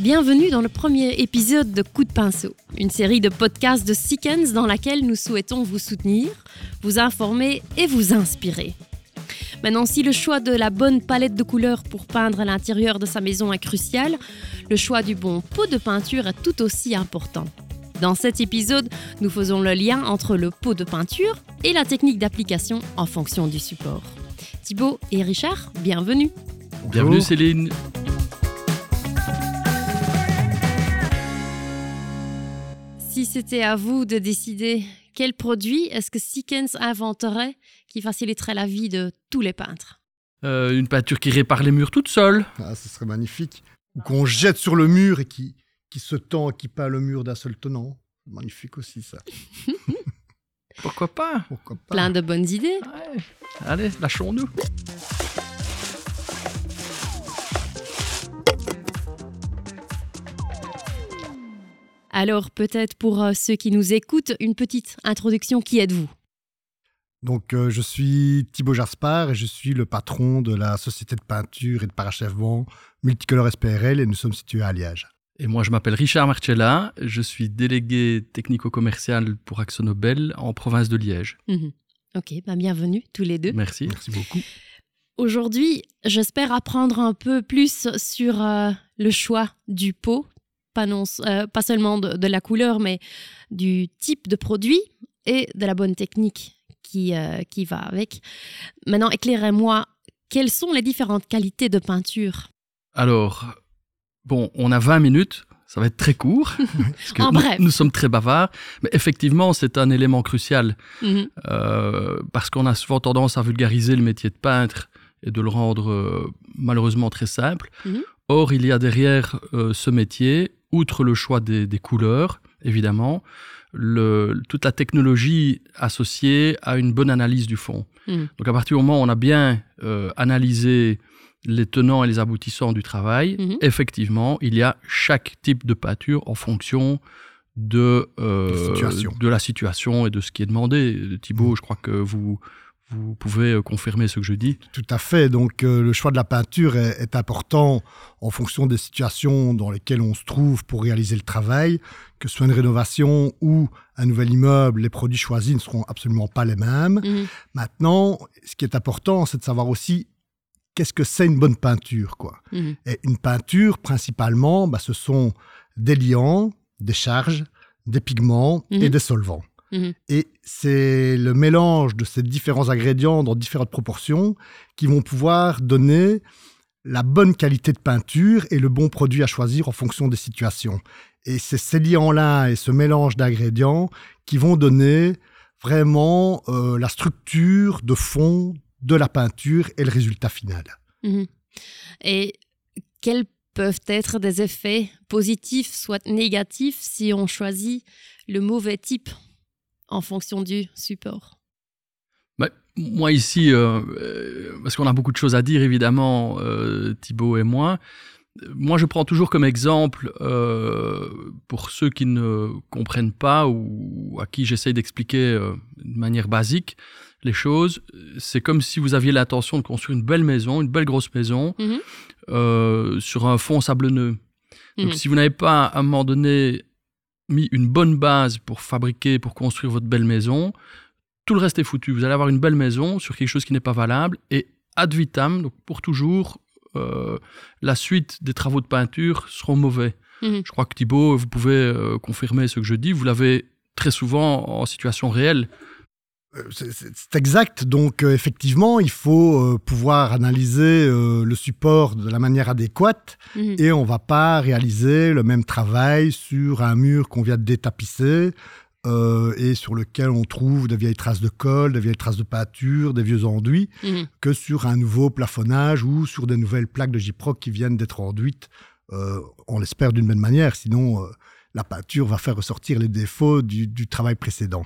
Bienvenue dans le premier épisode de Coup de Pinceau, une série de podcasts de Sikkens dans laquelle nous souhaitons vous soutenir, vous informer et vous inspirer. Maintenant, si le choix de la bonne palette de couleurs pour peindre à l'intérieur de sa maison est crucial, le choix du bon pot de peinture est tout aussi important. Dans cet épisode, nous faisons le lien entre le pot de peinture et la technique d'application en fonction du support. Thibaut et Richard, bienvenue. Bienvenue Céline. Si c'était à vous de décider quel produit est-ce que Sikkens inventerait qui faciliterait la vie de tous les peintres ? Une peinture qui répare les murs toute seule. Ah, ce serait magnifique. Ou qu'on jette sur le mur et qui se tend et qui peint le mur d'un seul tenant. Magnifique aussi, ça. Pourquoi pas ? Plein de bonnes idées. Ouais. Allez, lâchons-nous. Alors, peut-être pour ceux qui nous écoutent, une petite introduction. Qui êtes-vous ? Donc, je suis Thibaut Jasper et je suis le patron de la société de peinture et de parachèvement Multicolore SPRL et nous sommes situés à Liège. Et moi, je m'appelle Richard Marcella, je suis délégué technico-commercial pour Axonobel en province de Liège. Mmh. Ok, ben bienvenue tous les deux. Merci. Merci beaucoup. Aujourd'hui, j'espère apprendre un peu plus sur le choix du pot, pas seulement de la couleur, mais du type de produit et de la bonne technique qui va avec. Maintenant, éclairez-moi, quelles sont les différentes qualités de peinture ? Alors, bon, on a 20 minutes, ça va être très court, parce que nous sommes très bavards, mais effectivement, c'est un élément crucial, parce qu'on a souvent tendance à vulgariser le métier de peintre et de le rendre malheureusement très simple. Mmh. Or, il y a derrière ce métier, outre le choix des couleurs, évidemment, toute la technologie associée à une bonne analyse du fond. Mmh. Donc, à partir du moment où on a bien analysé les tenants et les aboutissants du travail, effectivement, il y a chaque type de peinture en fonction de la situation et de ce qui est demandé. Thibaut, je crois que vous pouvez confirmer ce que je dis. Tout à fait. Donc, le choix de la peinture est important en fonction des situations dans lesquelles on se trouve pour réaliser le travail. Que ce soit une rénovation ou un nouvel immeuble, les produits choisis ne seront absolument pas les mêmes. Mmh. Maintenant, ce qui est important, c'est de savoir aussi qu'est-ce que c'est une bonne peinture, quoi. Mmh. Et une peinture, principalement, ce sont des liants, des charges, des pigments et des solvants. Et c'est le mélange de ces différents ingrédients dans différentes proportions qui vont pouvoir donner la bonne qualité de peinture et le bon produit à choisir en fonction des situations. Et c'est ces liants-là et ce mélange d'ingrédients qui vont donner vraiment la structure de fond de la peinture et le résultat final. Mmh. Et quels peuvent être des effets positifs, soit négatifs, si on choisit le mauvais type ? En fonction du support. Moi ici, parce qu'on a beaucoup de choses à dire évidemment, Thibaut et moi je prends toujours comme exemple, pour ceux qui ne comprennent pas ou à qui j'essaye d'expliquer de manière basique les choses, c'est comme si vous aviez l'intention de construire une belle maison, une belle grosse maison, sur un fond sablonneux. Donc si vous n'avez pas à un moment donné mis une bonne base pour construire votre belle maison, tout le reste est foutu. Vous allez avoir une belle maison sur quelque chose qui n'est pas valable et ad vitam, donc pour toujours, la suite des travaux de peinture seront mauvais. Mmh. Je crois que Thibaut, vous pouvez confirmer ce que je dis, vous l'avez très souvent en situation réelle. C'est exact. Donc, effectivement, il faut pouvoir analyser le support de la manière adéquate et on ne va pas réaliser le même travail sur un mur qu'on vient de détapisser et sur lequel on trouve des vieilles traces de colle, des vieilles traces de peinture, des vieux enduits, que sur un nouveau plafonnage ou sur des nouvelles plaques de gyproc qui viennent d'être enduites, on l'espère d'une même manière, sinon... La peinture va faire ressortir les défauts du travail précédent.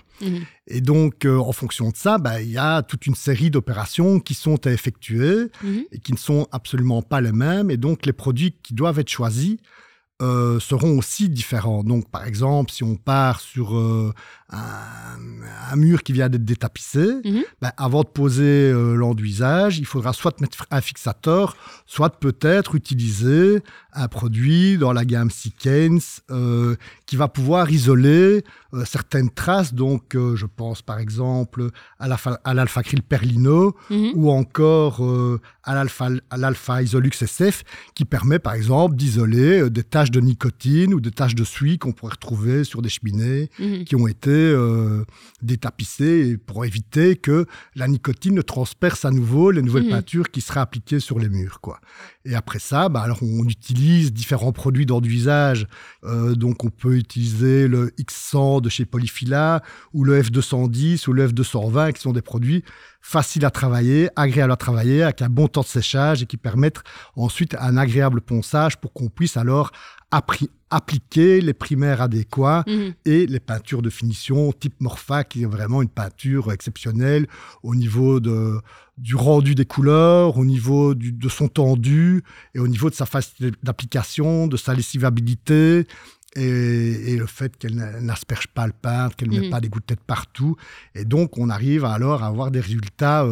Et donc, en fonction de ça, il y a toute une série d'opérations qui sont à effectuer et qui ne sont absolument pas les mêmes. Et donc, les produits qui doivent être choisis seront aussi différents. Donc, par exemple, si on part sur un mur qui vient d'être détapissé, ben, avant de poser l'enduisage, il faudra soit mettre un fixateur, soit peut-être utiliser un produit dans la gamme Sikkens qui va pouvoir isoler certaines traces. Donc, je pense par exemple à l'alpha-acryl Perlino ou encore à l'alpha-isolux SF qui permet par exemple d'isoler des taches de nicotine ou de taches de suie qu'on pourrait retrouver sur des cheminées qui ont été détapissées pour éviter que la nicotine ne transperce à nouveau les nouvelles peintures qui seraient appliquées sur les murs, quoi. Et après ça, bah, alors on utilise différents produits d'enduisage. Donc, on peut utiliser le X100 de chez Polyfilla ou le F210 ou le F220 qui sont des produits faciles à travailler, agréables à travailler, avec un bon temps de séchage et qui permettent ensuite un agréable ponçage pour qu'on puisse alors appliquer les primaires adéquats et les peintures de finition type Morpha, qui est vraiment une peinture exceptionnelle au niveau du rendu des couleurs, au niveau de son tendu et au niveau de sa facilité d'application, de sa lessivabilité et le fait qu'elle n'asperge pas le peintre, qu'elle ne met pas des gouttelettes partout. Et donc, on arrive alors à avoir des résultats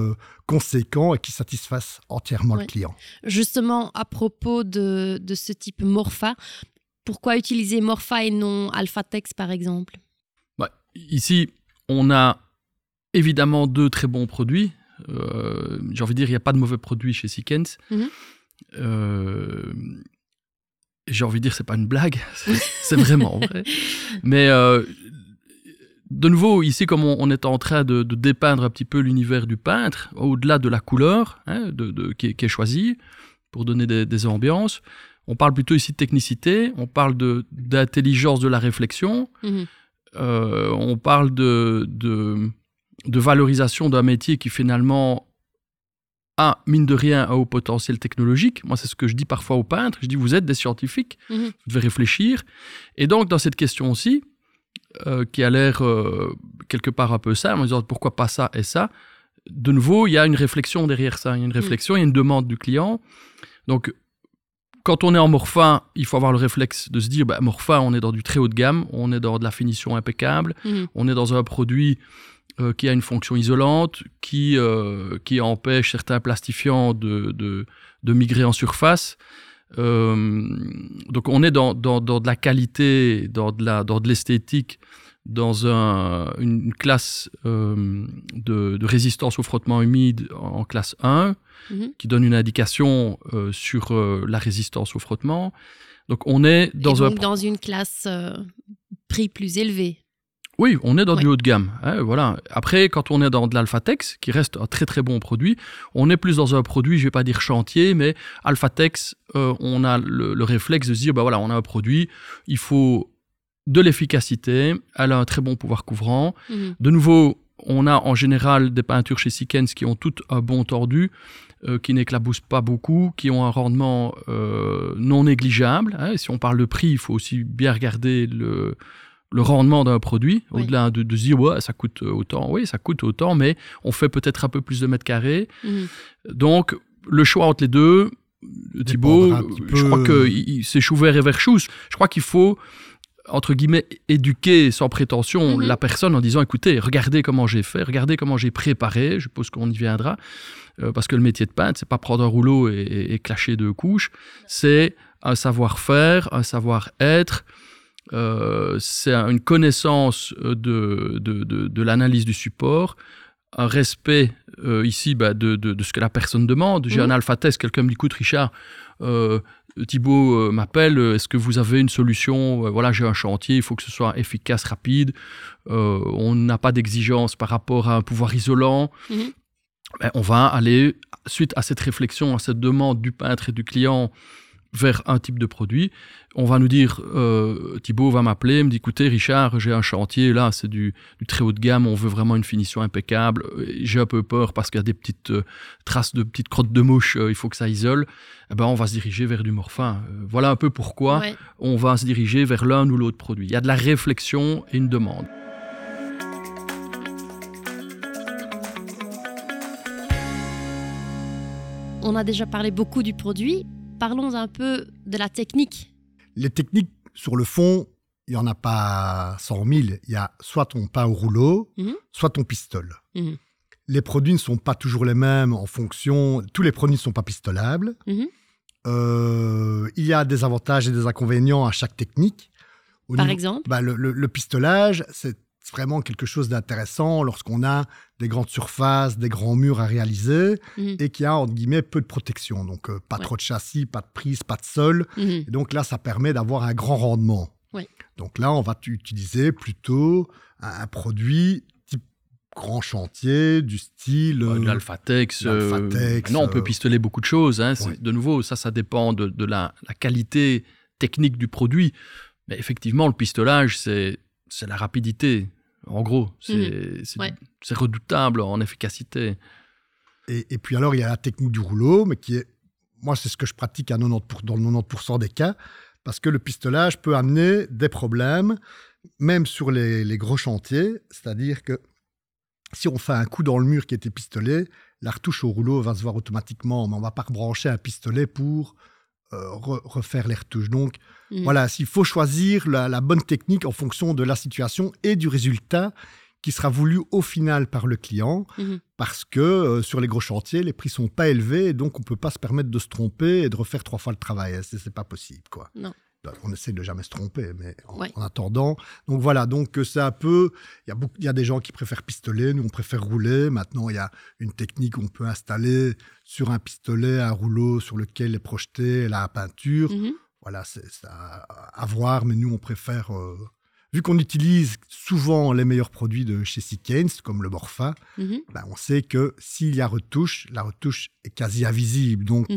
conséquents et qui satisfassent entièrement le client. Justement, à propos de ce type Morpha, pourquoi utiliser Morpha et non Alphatex, par exemple ? Bah, ici, on a évidemment deux très bons produits. J'ai envie de dire, il n'y a pas de mauvais produits chez Sikkens. J'ai envie de dire, c'est pas une blague, c'est vraiment vrai. Mais de nouveau, ici, comme on est en train de dépeindre un petit peu l'univers du peintre, au-delà de la couleur qui est choisie pour donner des ambiances, on parle plutôt ici de technicité, on parle d'intelligence de la réflexion, on parle de valorisation d'un métier qui finalement a, mine de rien, un haut potentiel technologique. Moi, c'est ce que je dis parfois aux peintres. Je dis, vous êtes des scientifiques, vous devez réfléchir. Et donc, dans cette question aussi, qui a l'air quelque part un peu simple, en disant pourquoi pas ça et ça, de nouveau, il y a une réflexion derrière ça. Il y a une réflexion, il y a une demande du client. Donc, quand on est en Morpha, il faut avoir le réflexe de se dire, bah, Morpha, on est dans du très haut de gamme, on est dans de la finition impeccable, on est dans un produit qui a une fonction isolante, qui empêche certains plastifiants de migrer en surface. Donc on est dans de la qualité, dans de l'esthétique, dans une classe de résistance au frottement humide en classe 1, qui donne une indication sur la résistance au frottement. Donc on est dans une classe prix plus élevée. Oui, on est dans du haut de gamme. Hein, voilà. Après, quand on est dans de l'Alphatex, qui reste un très très bon produit, on est plus dans un produit, je ne vais pas dire chantier, mais Alphatex, on a le réflexe de se dire, bah voilà, on a un produit, il faut de l'efficacité, elle a un très bon pouvoir couvrant. De nouveau, on a en général des peintures chez Sikkens qui ont toutes un bon tordu, qui n'éclaboussent pas beaucoup, qui ont un rendement non négligeable. Hein. Si on parle de prix, il faut aussi bien regarder le rendement d'un produit, au-delà de se dire ouais, ça coûte autant, oui, ça coûte autant, mais on fait peut-être un peu plus de mètres carrés. Donc, le choix entre les deux, Thibaut, je crois que c'est Schubert et Verschuss. Je crois qu'il faut, entre guillemets, éduquer sans prétention la personne en disant, écoutez, regardez comment j'ai fait, regardez comment j'ai préparé, je suppose qu'on y viendra, parce que le métier de peintre, c'est pas prendre un rouleau et clasher deux couches, c'est un savoir-faire, un savoir-être. C'est une connaissance de l'analyse du support, un respect ici de ce que la personne demande. J'ai un alpha-test, quelqu'un me dit, écoute Richard, Thibaut m'appelle, est-ce que vous avez une solution ? Voilà, j'ai un chantier, il faut que ce soit efficace, rapide, on n'a pas d'exigence par rapport à un pouvoir isolant. Ben, on va aller, suite à cette réflexion, à cette demande du peintre et du client, vers un type de produit, on va nous dire, Thibaut va m'appeler, me dit, écoutez Richard, j'ai un chantier, là c'est du très haut de gamme, on veut vraiment une finition impeccable, j'ai un peu peur parce qu'il y a des petites traces de petites crottes de mouches, il faut que ça isole, eh ben, on va se diriger vers du Morpha. Voilà un peu pourquoi on va se diriger vers l'un ou l'autre produit. Il y a de la réflexion et une demande. On a déjà parlé beaucoup du produit, parlons un peu de la technique. Les techniques, sur le fond, il n'y en a pas 100 000. Il y a soit ton pain au rouleau, soit ton pistole. Les produits ne sont pas toujours les mêmes en fonction... Tous les produits ne sont pas pistolables. Il y a des avantages et des inconvénients à chaque technique. Par exemple le pistolage, c'est vraiment quelque chose d'intéressant lorsqu'on a des grandes surfaces, des grands murs à réaliser et qu'il y a, entre guillemets, peu de protection. Donc, pas trop de châssis, pas de prise, pas de sol. Et donc là, ça permet d'avoir un grand rendement. Donc là, on va utiliser plutôt un produit... grand chantier, du style... de l'Alphatex. Non, on peut pistoler beaucoup de choses. C'est, de nouveau, ça dépend de la qualité technique du produit. Mais effectivement, le pistolage, c'est la rapidité. En gros, c'est redoutable en efficacité. Et puis alors, il y a la technique du rouleau, mais qui est... Moi, c'est ce que je pratique à 90%, dans 90% des cas, parce que le pistolage peut amener des problèmes, même sur les gros chantiers. C'est-à-dire que si on fait un coup dans le mur qui était pistolé, la retouche au rouleau va se voir automatiquement, mais on ne va pas rebrancher un pistolet pour refaire les retouches. Donc, voilà, il faut choisir la bonne technique en fonction de la situation et du résultat qui sera voulu au final par le client, parce que sur les gros chantiers, les prix ne sont pas élevés, et donc on ne peut pas se permettre de se tromper et de refaire 3 fois le travail. Ce n'est pas possible, quoi. Non. On essaie de jamais se tromper, mais en attendant. Donc voilà, donc c'est un peu... Il y a des gens qui préfèrent pistoler, nous on préfère rouler. Maintenant, il y a une technique où on peut installer sur un pistolet un rouleau sur lequel est projetée la peinture. Voilà, c'est à voir, mais nous on préfère... vu qu'on utilise souvent les meilleurs produits de chez Sikkens, comme le Morpha, on sait que s'il y a retouche, la retouche est quasi invisible. Donc,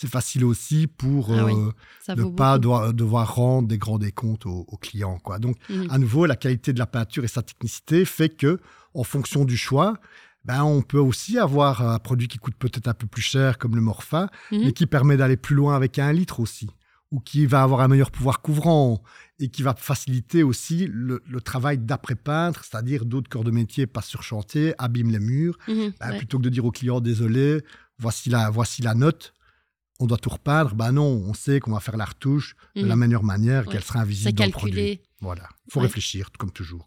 c'est facile aussi pour ne pas devoir rendre des grands décomptes aux clients, quoi. Donc, à nouveau, la qualité de la peinture et sa technicité fait que, en fonction du choix, on peut aussi avoir un produit qui coûte peut-être un peu plus cher, comme le Morpha, mais qui permet d'aller plus loin avec un litre aussi, ou qui va avoir un meilleur pouvoir couvrant et qui va faciliter aussi le travail d'après-peintre, c'est-à-dire d'autres corps de métier passent sur chantier, abîment les murs. Plutôt que de dire au client « Désolé, voici la note, on doit tout repeindre », non, on sait qu'on va faire la retouche de la meilleure manière, qu'elle sera invisible dans le produit. Voilà, il faut réfléchir, comme toujours.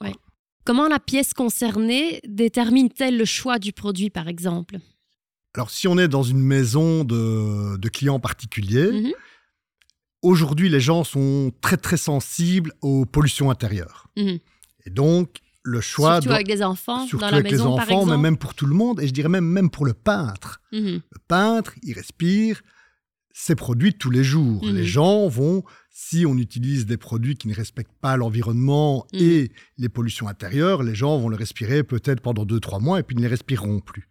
Comment la pièce concernée détermine-t-elle le choix du produit, par exemple? Alors, si on est dans une maison de clients particuliers, aujourd'hui, les gens sont très, très sensibles aux pollutions intérieures. Et donc, le choix... Surtout avec des enfants, dans la maison, par exemple. Surtout avec les enfants, mais même pour tout le monde. Et je dirais même pour le peintre. Le peintre, il respire ses produits tous les jours. Les gens vont... Si on utilise des produits qui ne respectent pas l'environnement et les pollutions intérieures, les gens vont le respirer peut-être pendant 2-3 mois et puis ne les respireront plus.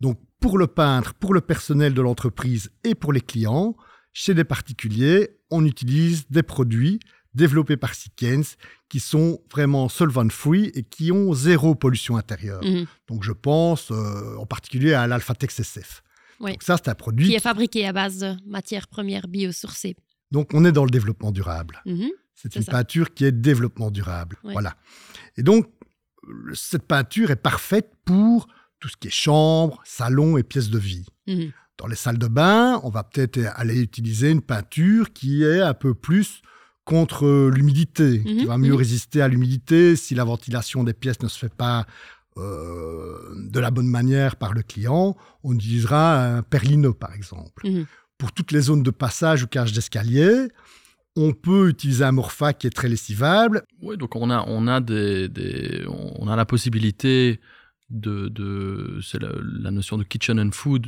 Donc, pour le peintre, pour le personnel de l'entreprise et pour les clients... Chez des particuliers, on utilise des produits développés par Sikkens qui sont vraiment solvent-free et qui ont 0 pollution intérieure. Donc, je pense en particulier à l'Alphatex SF. Donc ça, c'est un produit... Qui est fabriqué à base de matières premières biosourcées. Donc, on est dans le développement durable. C'est une peinture qui est développement durable. Voilà. Et donc, cette peinture est parfaite pour tout ce qui est chambre, salon et pièces de vie. Dans les salles de bain, on va peut-être aller utiliser une peinture qui est un peu plus contre l'humidité, qui va mieux résister à l'humidité si la ventilation des pièces ne se fait pas de la bonne manière par le client. On utilisera un perlino, par exemple. Pour toutes les zones de passage ou cages d'escalier, on peut utiliser un Morpha qui est très lessivable. Oui, donc on a la possibilité... c'est la notion de kitchen and food,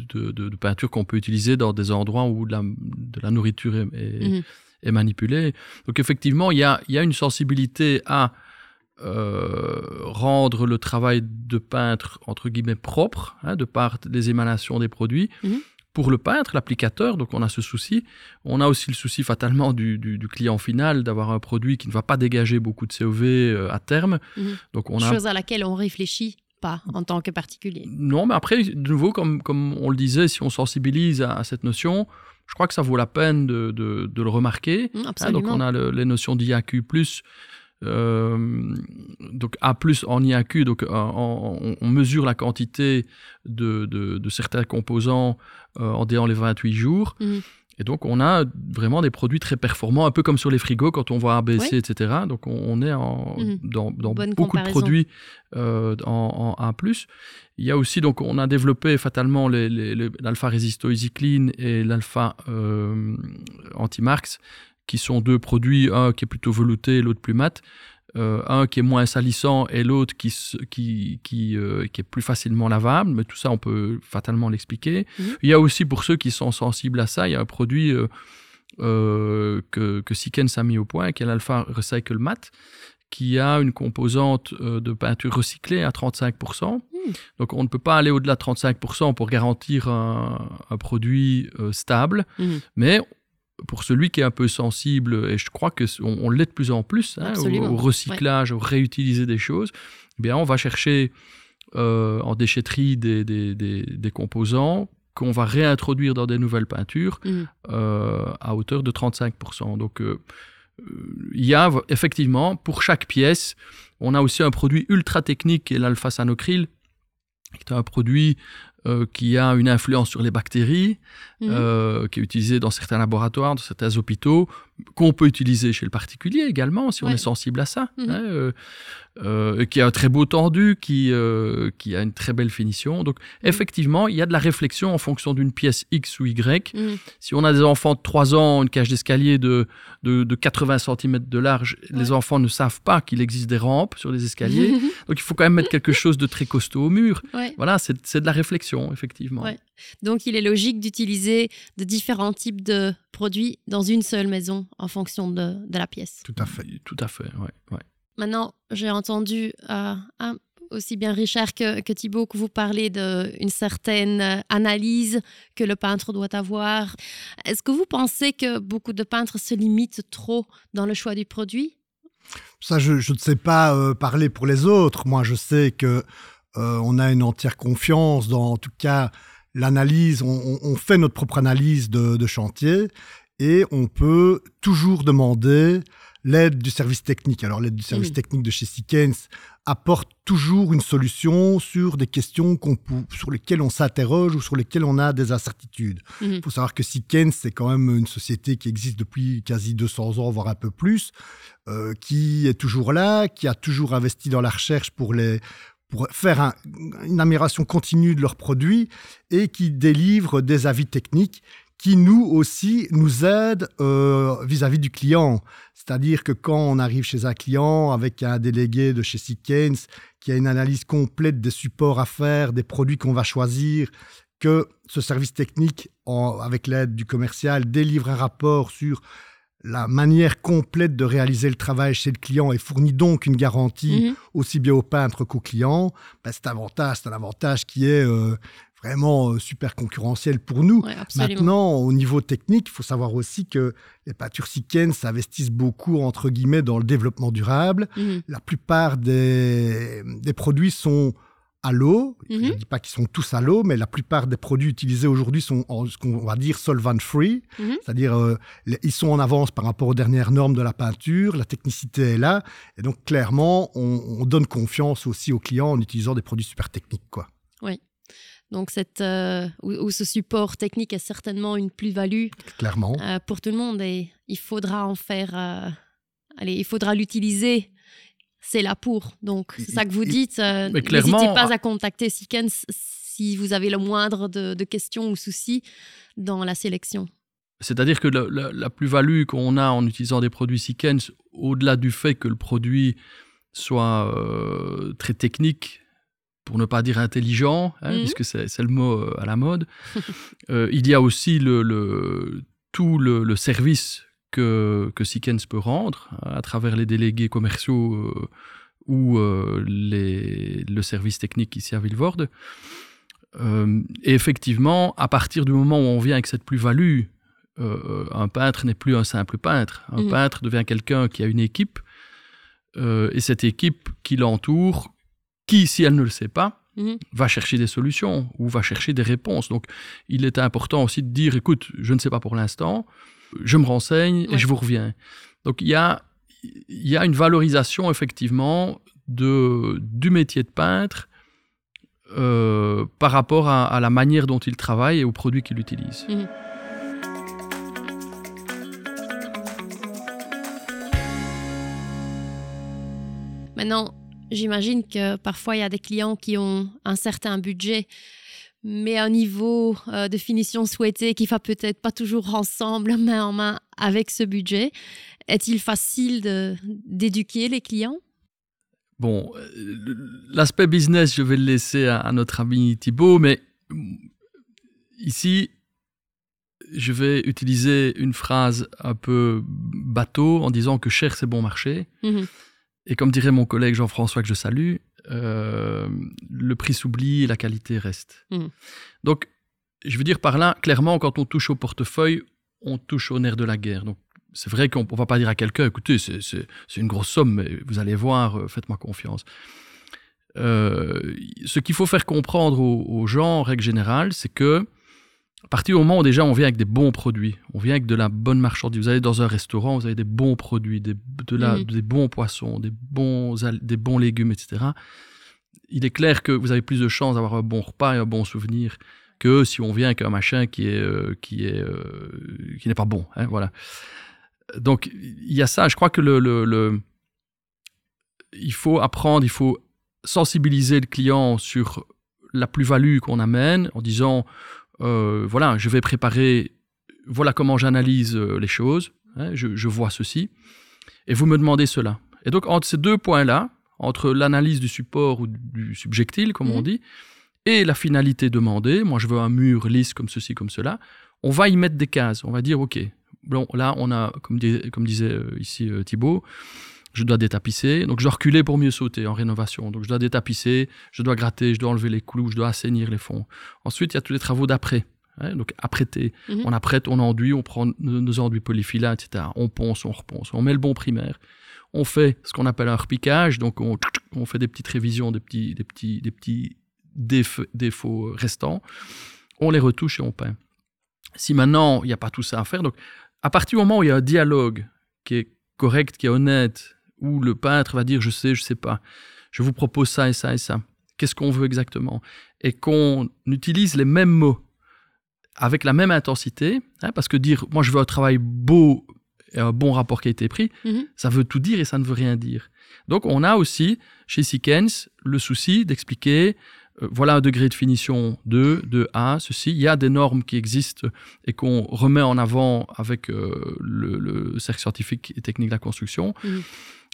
de peinture qu'on peut utiliser dans des endroits où de la nourriture est manipulée. Donc effectivement, il y a une sensibilité à rendre le travail de peintre, entre guillemets, propre, de par les émanations des produits. Pour le peintre, l'applicateur, donc on a ce souci. On a aussi le souci fatalement du client final d'avoir un produit qui ne va pas dégager beaucoup de COV à terme. Donc chose à laquelle on réfléchit pas en tant que particulier. Non, mais après, de nouveau, comme on le disait, si on sensibilise à cette notion, je crois que ça vaut la peine de le remarquer. Absolument. Donc, on a les notions d'IAQ+, donc A+, en IAQ, donc on mesure la quantité de certains composants en déant les 28 jours. Et donc, on a vraiment des produits très performants, un peu comme sur les frigos quand on voit ABC, oui, etc. Donc, on est dans beaucoup de produits en A+. Il y a aussi, donc, on a développé fatalement l'alpha résisto-icycline et l'alpha anti-marx, qui sont deux produits, un qui est plutôt velouté et l'autre plus mat. Un qui est moins salissant et l'autre qui est plus facilement lavable, mais tout ça on peut fatalement l'expliquer. Mmh. Il y a aussi, pour ceux qui sont sensibles à ça, il y a un produit que Sikkens a mis au point, qui est l'Alpha Recycle Matte, qui a une composante de peinture recyclée à 35%. Mmh. Donc on ne peut pas aller au-delà de 35% pour garantir un produit stable, mais pour celui qui est un peu sensible, et je crois qu'on l'est de plus en plus, hein, au recyclage, au réutiliser des choses, eh bien on va chercher en déchetterie des composants qu'on va réintroduire dans des nouvelles peintures à hauteur de 35%. Donc, il y a effectivement, pour chaque pièce, on a aussi un produit ultra technique qui est l'alpha sanocryl, qui est un produit qui a une influence sur les bactéries, qui est utilisé dans certains laboratoires, dans certains hôpitaux, qu'on peut utiliser chez le particulier également, si on est sensible à ça. Hein, qui a un très beau tendu, qui a une très belle finition. Donc, effectivement, il y a de la réflexion en fonction d'une pièce X ou Y. Si on a des enfants de 3 ans, une cage d'escalier de 80 cm de large, les enfants ne savent pas qu'il existe des rampes sur les escaliers. Donc, il faut quand même mettre quelque chose de très costaud au mur. Voilà, c'est de la réflexion, effectivement. Ouais. Donc, il est logique d'utiliser de différents types de produits dans une seule maison en fonction de la pièce. Tout à fait. Ouais. Maintenant, j'ai entendu aussi bien Richard que Thibaut que vous parlez d'une certaine analyse que le peintre doit avoir. Est-ce que vous pensez que beaucoup de peintres se limitent trop dans le choix du produit ? Ça, je ne sais pas parler pour les autres. Moi, je sais que on a une entière confiance dans, en tout cas, l'analyse. On fait notre propre analyse de chantier et on peut toujours demander l'aide du service technique. Alors, l'aide du service technique de chez Sikkens apporte toujours une solution sur des questions sur lesquelles on s'interroge ou sur lesquelles on a des incertitudes. Il faut savoir que Sikkens, c'est quand même une société qui existe depuis quasi 200 ans, voire un peu plus, qui est toujours là, qui a toujours investi dans la recherche pour faire une amélioration continue de leurs produits et qui délivrent des avis techniques qui, nous aussi, nous aident vis-à-vis du client. C'est-à-dire que quand on arrive chez un client avec un délégué de chez Sikkens qui a une analyse complète des supports à faire, des produits qu'on va choisir, que ce service technique, avec l'aide du commercial, délivre un rapport sur la manière complète de réaliser le travail chez le client et fournit donc une garantie aussi bien au peintre qu'au client, c'est un avantage qui est vraiment super concurrentiel pour nous. Ouais, maintenant, au niveau technique, il faut savoir aussi que les peintures Sikkens s'investissent beaucoup, entre guillemets, dans le développement durable. La plupart des produits sont à l'eau. Je ne dis pas qu'ils sont tous à l'eau, mais la plupart des produits utilisés aujourd'hui sont, ce qu'on va dire, solvent-free. C'est-à-dire, ils sont en avance par rapport aux dernières normes de la peinture, la technicité est là. Et donc, clairement, on donne confiance aussi aux clients en utilisant des produits super techniques, quoi. Oui. Donc, ce support technique est certainement une plus-value. Clairement. Pour tout le monde. Et il faudra en faire... il faudra l'utiliser... C'est là pour. Donc, c'est ça que vous dites. N'hésitez pas à contacter Sikkens si vous avez le moindre de questions ou soucis dans la sélection. C'est-à-dire que la plus-value qu'on a en utilisant des produits Sikkens, au-delà du fait que le produit soit très technique, pour ne pas dire intelligent, puisque c'est le mot à la mode, il y a aussi tout le service que Sikkens peut rendre à travers les délégués commerciaux ou le service technique ici à Vilvoorde. Et effectivement, à partir du moment où on vient avec cette plus-value, un peintre n'est plus un simple peintre. Un peintre devient quelqu'un qui a une équipe, et cette équipe qui l'entoure, qui, si elle ne le sait pas, va chercher des solutions ou va chercher des réponses. Donc, il est important aussi de dire, écoute, je ne sais pas pour l'instant, je me renseigne et je vous reviens. Donc, il y a une valorisation, effectivement, du métier de peintre par rapport à la manière dont il travaille et aux produits qu'il utilise. Maintenant, j'imagine que parfois, il y a des clients qui ont un certain budget, mais un niveau de finition souhaité qui ne va peut-être pas toujours ensemble, main en main, avec ce budget. Est-il facile d'éduquer les clients ? Bon, l'aspect business, je vais le laisser à notre ami Thibaut, mais ici, je vais utiliser une phrase un peu bateau en disant que cher, c'est bon marché. Mmh. Et comme dirait mon collègue Jean-François, que je salue, le prix s'oublie et la qualité reste. Mmh. Donc, je veux dire par là, clairement, quand on touche au portefeuille, on touche au nerf de la guerre. Donc, c'est vrai qu'on ne va pas dire à quelqu'un, écoutez, c'est une grosse somme, mais vous allez voir, faites-moi confiance. Ce qu'il faut faire comprendre aux gens, en règle générale, c'est que, à partir du moment où déjà on vient avec des bons produits, on vient avec de la bonne marchandise. Vous allez dans un restaurant, vous avez des bons produits, des bons poissons, des bons légumes, etc. Il est clair que vous avez plus de chances d'avoir un bon repas et un bon souvenir que si on vient avec un machin qui n'est pas bon. Hein, voilà. Donc il y a ça. Je crois que il faut apprendre, il faut sensibiliser le client sur la plus-value qu'on amène en disant voilà, je vais préparer, voilà comment j'analyse les choses, hein, je vois ceci, et vous me demandez cela. Et donc, entre ces deux points-là, entre l'analyse du support ou du subjectile, comme on dit, et la finalité demandée, moi je veux un mur lisse comme ceci, comme cela, on va y mettre des cases, on va dire, ok, bon, là on a, comme disait ici Thibaut, je dois détapisser, donc je dois reculer pour mieux sauter en rénovation. Donc je dois détapisser, je dois gratter, je dois enlever les clous, je dois assainir les fonds. Ensuite, il y a tous les travaux d'après, hein, donc apprêter. Mm-hmm. On apprête, on enduit, on prend nos enduits Polyfilla, etc. On ponce, on reponce, on met le bon primaire. On fait ce qu'on appelle un repiquage, donc on fait des petites révisions, des petits défauts restants. On les retouche et on peint. Si maintenant, il n'y a pas tout ça à faire, donc à partir du moment où il y a un dialogue qui est correct, qui est honnête, où le peintre va dire « je sais pas, je vous propose ça et ça et ça, qu'est-ce qu'on veut exactement ?» et qu'on utilise les mêmes mots, avec la même intensité, hein, parce que dire « moi je veux un travail beau et un bon rapport qualité-prix mm-hmm. », ça veut tout dire et ça ne veut rien dire. Donc on a aussi, chez Sikkens, le souci d'expliquer voilà un degré de finition 2, 2A, ceci. Il y a des normes qui existent et qu'on remet en avant avec le cercle scientifique et technique de la construction. Mmh.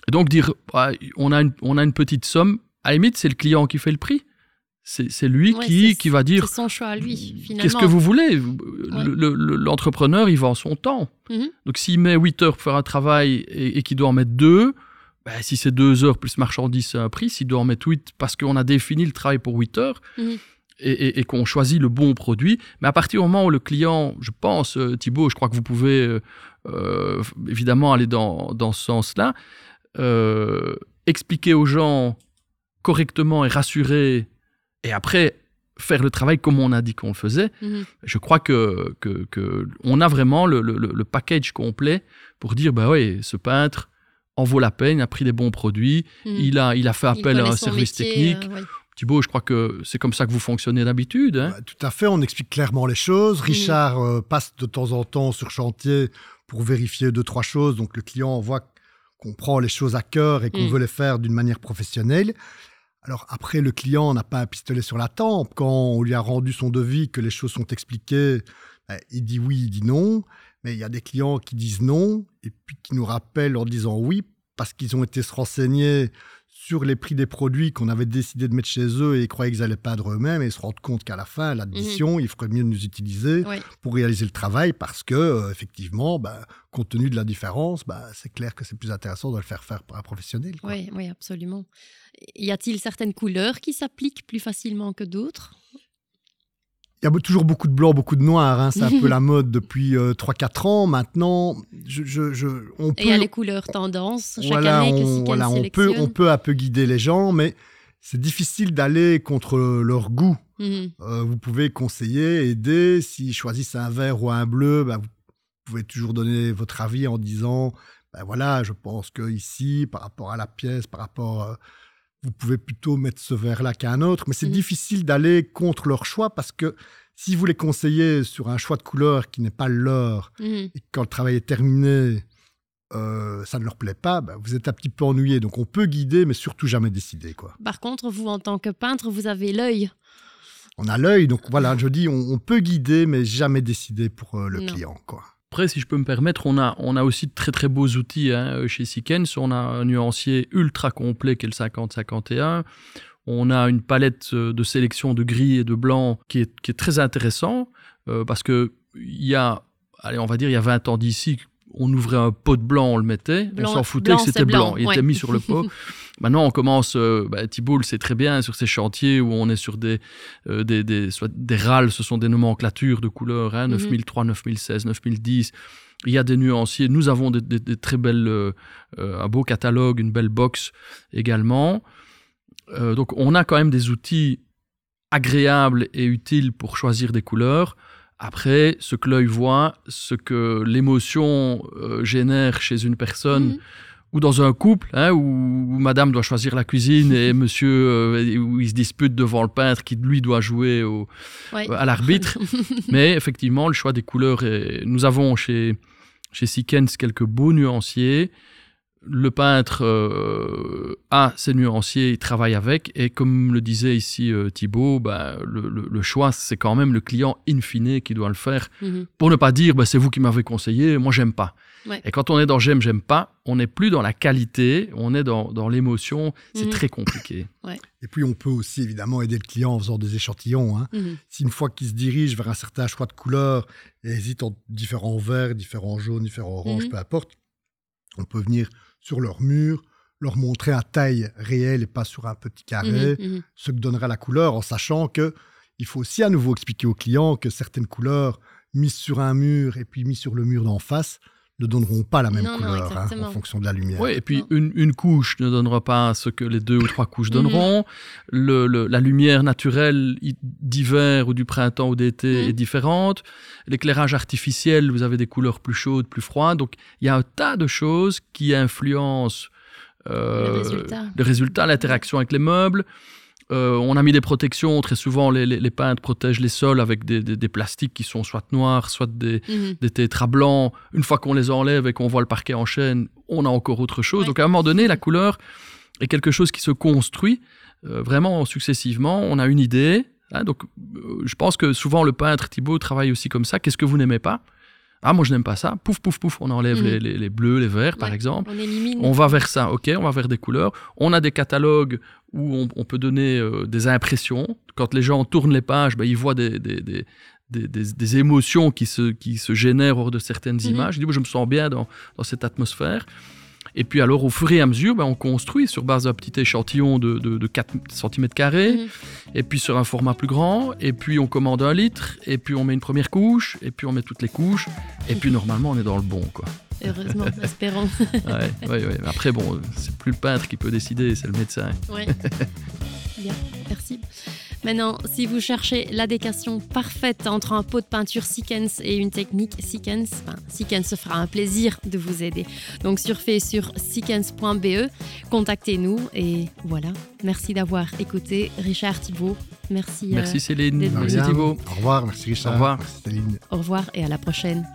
Et donc dire, bah, on a une petite somme, à la limite, c'est le client qui fait le prix. C'est lui qui va dire... C'est son choix à lui, finalement. Qu'est-ce que vous voulez ? L'entrepreneur, il vend son temps. Mmh. Donc s'il met 8 heures pour faire un travail et qu'il doit en mettre 2... Ben, si c'est 2 heures plus marchandise, c'est un prix. S'il doit en mettre 8, parce qu'on a défini le travail pour 8 heures et qu'on choisit le bon produit. Mais à partir du moment où le client, je pense, Thibaut, je crois que vous pouvez évidemment aller dans ce sens-là, expliquer aux gens correctement et rassurer, et après faire le travail comme on a dit qu'on le faisait. Mmh. Je crois que on a vraiment le package complet pour dire, ben oui, ce peintre en vaut la peine, il a pris des bons produits, il a fait appel à un service technique. Ouais. Thibaut, je crois que c'est comme ça que vous fonctionnez d'habitude. Hein. Bah, tout à fait, on explique clairement les choses. Richard passe de temps en temps sur chantier pour vérifier 2-3 choses, donc le client voit qu'on prend les choses à cœur et qu'on veut les faire d'une manière professionnelle. Alors après, le client n'a pas un pistolet sur la tempe. Quand on lui a rendu son devis, que les choses sont expliquées, bah, il dit oui, il dit non. Mais il y a des clients qui disent non et puis qui nous rappellent en disant oui parce qu'ils ont été se renseigner sur les prix des produits qu'on avait décidé de mettre chez eux et ils croyaient qu'ils allaient peindre eux-mêmes et ils se rendent compte qu'à la fin, l'addition, il ferait mieux de nous utiliser pour réaliser le travail parce que, effectivement, bah, compte tenu de la différence, bah, c'est clair que c'est plus intéressant de le faire faire par un professionnel. Quoi. Oui, oui, absolument. Y a-t-il certaines couleurs qui s'appliquent plus facilement que d'autres ? Il y a toujours beaucoup de blanc, beaucoup de noir. Hein. C'est un peu la mode depuis 3-4 ans. Maintenant, on peut... Et il y a les couleurs tendances chaque année que Sikkens sélectionne. On peut un peu guider les gens, mais c'est difficile d'aller contre leur goût. Mm-hmm. Vous pouvez conseiller, aider. S'ils choisissent un vert ou un bleu, bah, vous pouvez toujours donner votre avis en disant bah, « voilà, je pense qu'ici, par rapport à la pièce, par rapport... vous pouvez plutôt mettre ce verre-là qu'un autre, mais c'est difficile d'aller contre leur choix parce que si vous les conseillez sur un choix de couleur qui n'est pas leur et quand le travail est terminé, ça ne leur plaît pas, bah, vous êtes un petit peu ennuyé. Donc on peut guider, mais surtout jamais décider, quoi. Par contre, vous, en tant que peintre, vous avez l'œil. On a l'œil, donc voilà, je dis, on peut guider, mais jamais décider pour le client, quoi. Après, si je peux me permettre, on a aussi de très très beaux outils hein, chez Sikkens. On a un nuancier ultra complet qui est le 50-51. On a une palette de sélection de gris et de blanc qui est très intéressant parce que il y a, allez, on va dire, il y a 20 ans d'ici, on ouvrait un pot de blanc, on le mettait, blanc, on s'en foutait que c'était blanc, il était mis sur le pot. Maintenant, on commence, Thibault le sait très bien, sur ces chantiers où on est sur des râles, ce sont des nomenclatures de couleurs, hein, 9003, 9016, 9010. Il y a des nuanciers, nous avons des très belles, un beau catalogue, une belle box également. Donc, on a quand même des outils agréables et utiles pour choisir des couleurs. Après, ce que l'œil voit, ce que l'émotion génère chez une personne ou dans un couple, hein, où madame doit choisir la cuisine et monsieur, où ils se disputent devant le peintre qui, lui, doit jouer à l'arbitre. Mais effectivement, le choix des couleurs, nous avons chez Sikkens quelques beaux nuanciers. Le peintre a ses nuanciers, il travaille avec, et comme le disait ici Thibaut, bah, le choix, c'est quand même le client in fine qui doit le faire, pour ne pas dire bah, c'est vous qui m'avez conseillé, moi j'aime pas. Ouais. Et quand on est dans j'aime pas, on n'est plus dans la qualité, on est dans l'émotion, c'est très compliqué. Ouais. Et puis on peut aussi évidemment aider le client en faisant des échantillons. Hein. Si une fois qu'il se dirige vers un certain choix de couleurs, et hésite entre différents verts, différents jaunes, différents oranges, peu importe, on peut venir sur leur mur, leur montrer à taille réelle et pas sur un petit carré, ce que donnera la couleur, en sachant qu'il faut aussi à nouveau expliquer au client que certaines couleurs mises sur un mur et puis mises sur le mur d'en face ne donneront pas la même couleur hein, en fonction de la lumière. Oui, et puis une couche ne donnera pas ce que les deux ou trois couches donneront. La lumière naturelle d'hiver ou du printemps ou d'été est différente. L'éclairage artificiel, vous avez des couleurs plus chaudes, plus froides. Donc, il y a un tas de choses qui influencent le résultat, l'interaction avec les meubles. On a mis des protections. Très souvent, les peintres protègent les sols avec des plastiques qui sont soit noirs, soit des tétras blancs. Une fois qu'on les enlève et qu'on voit le parquet en chêne, on a encore autre chose. Ouais. Donc, à un moment donné, la couleur est quelque chose qui se construit vraiment successivement. On a une idée. Hein, donc, je pense que souvent, le peintre Thibaut travaille aussi comme ça. Qu'est-ce que vous n'aimez pas ? Ah, moi, je n'aime pas ça. Pouf, pouf, pouf, on enlève les bleus, les verts, par exemple. On élimine. On va vers ça, OK, on va vers des couleurs. On a des catalogues où on peut donner des impressions. Quand les gens tournent les pages, ben, ils voient des émotions qui se génèrent hors de certaines images. Je me sens bien dans cette atmosphère. Et puis alors, au fur et à mesure, ben, on construit sur base d'un petit échantillon de 4 cm2, et puis sur un format plus grand, et puis on commande 1 litre, et puis on met une première couche, et puis on met toutes les couches, et puis normalement, on est dans le bon, quoi. Heureusement, espérons. Oui. Après, bon, c'est plus le peintre qui peut décider, c'est le médecin. Oui. Bien, merci. Maintenant, si vous cherchez l'adéquation parfaite entre un pot de peinture Sikkens et une technique Sikkens, Sikkens se fera un plaisir de vous aider. Donc surfez sur sikkens.be, contactez-nous et voilà. Merci d'avoir écouté Richard, Thibaut. Merci Céline. Merci Thibaut. Au revoir, merci Richard. Au revoir, Céline. Au revoir et à la prochaine.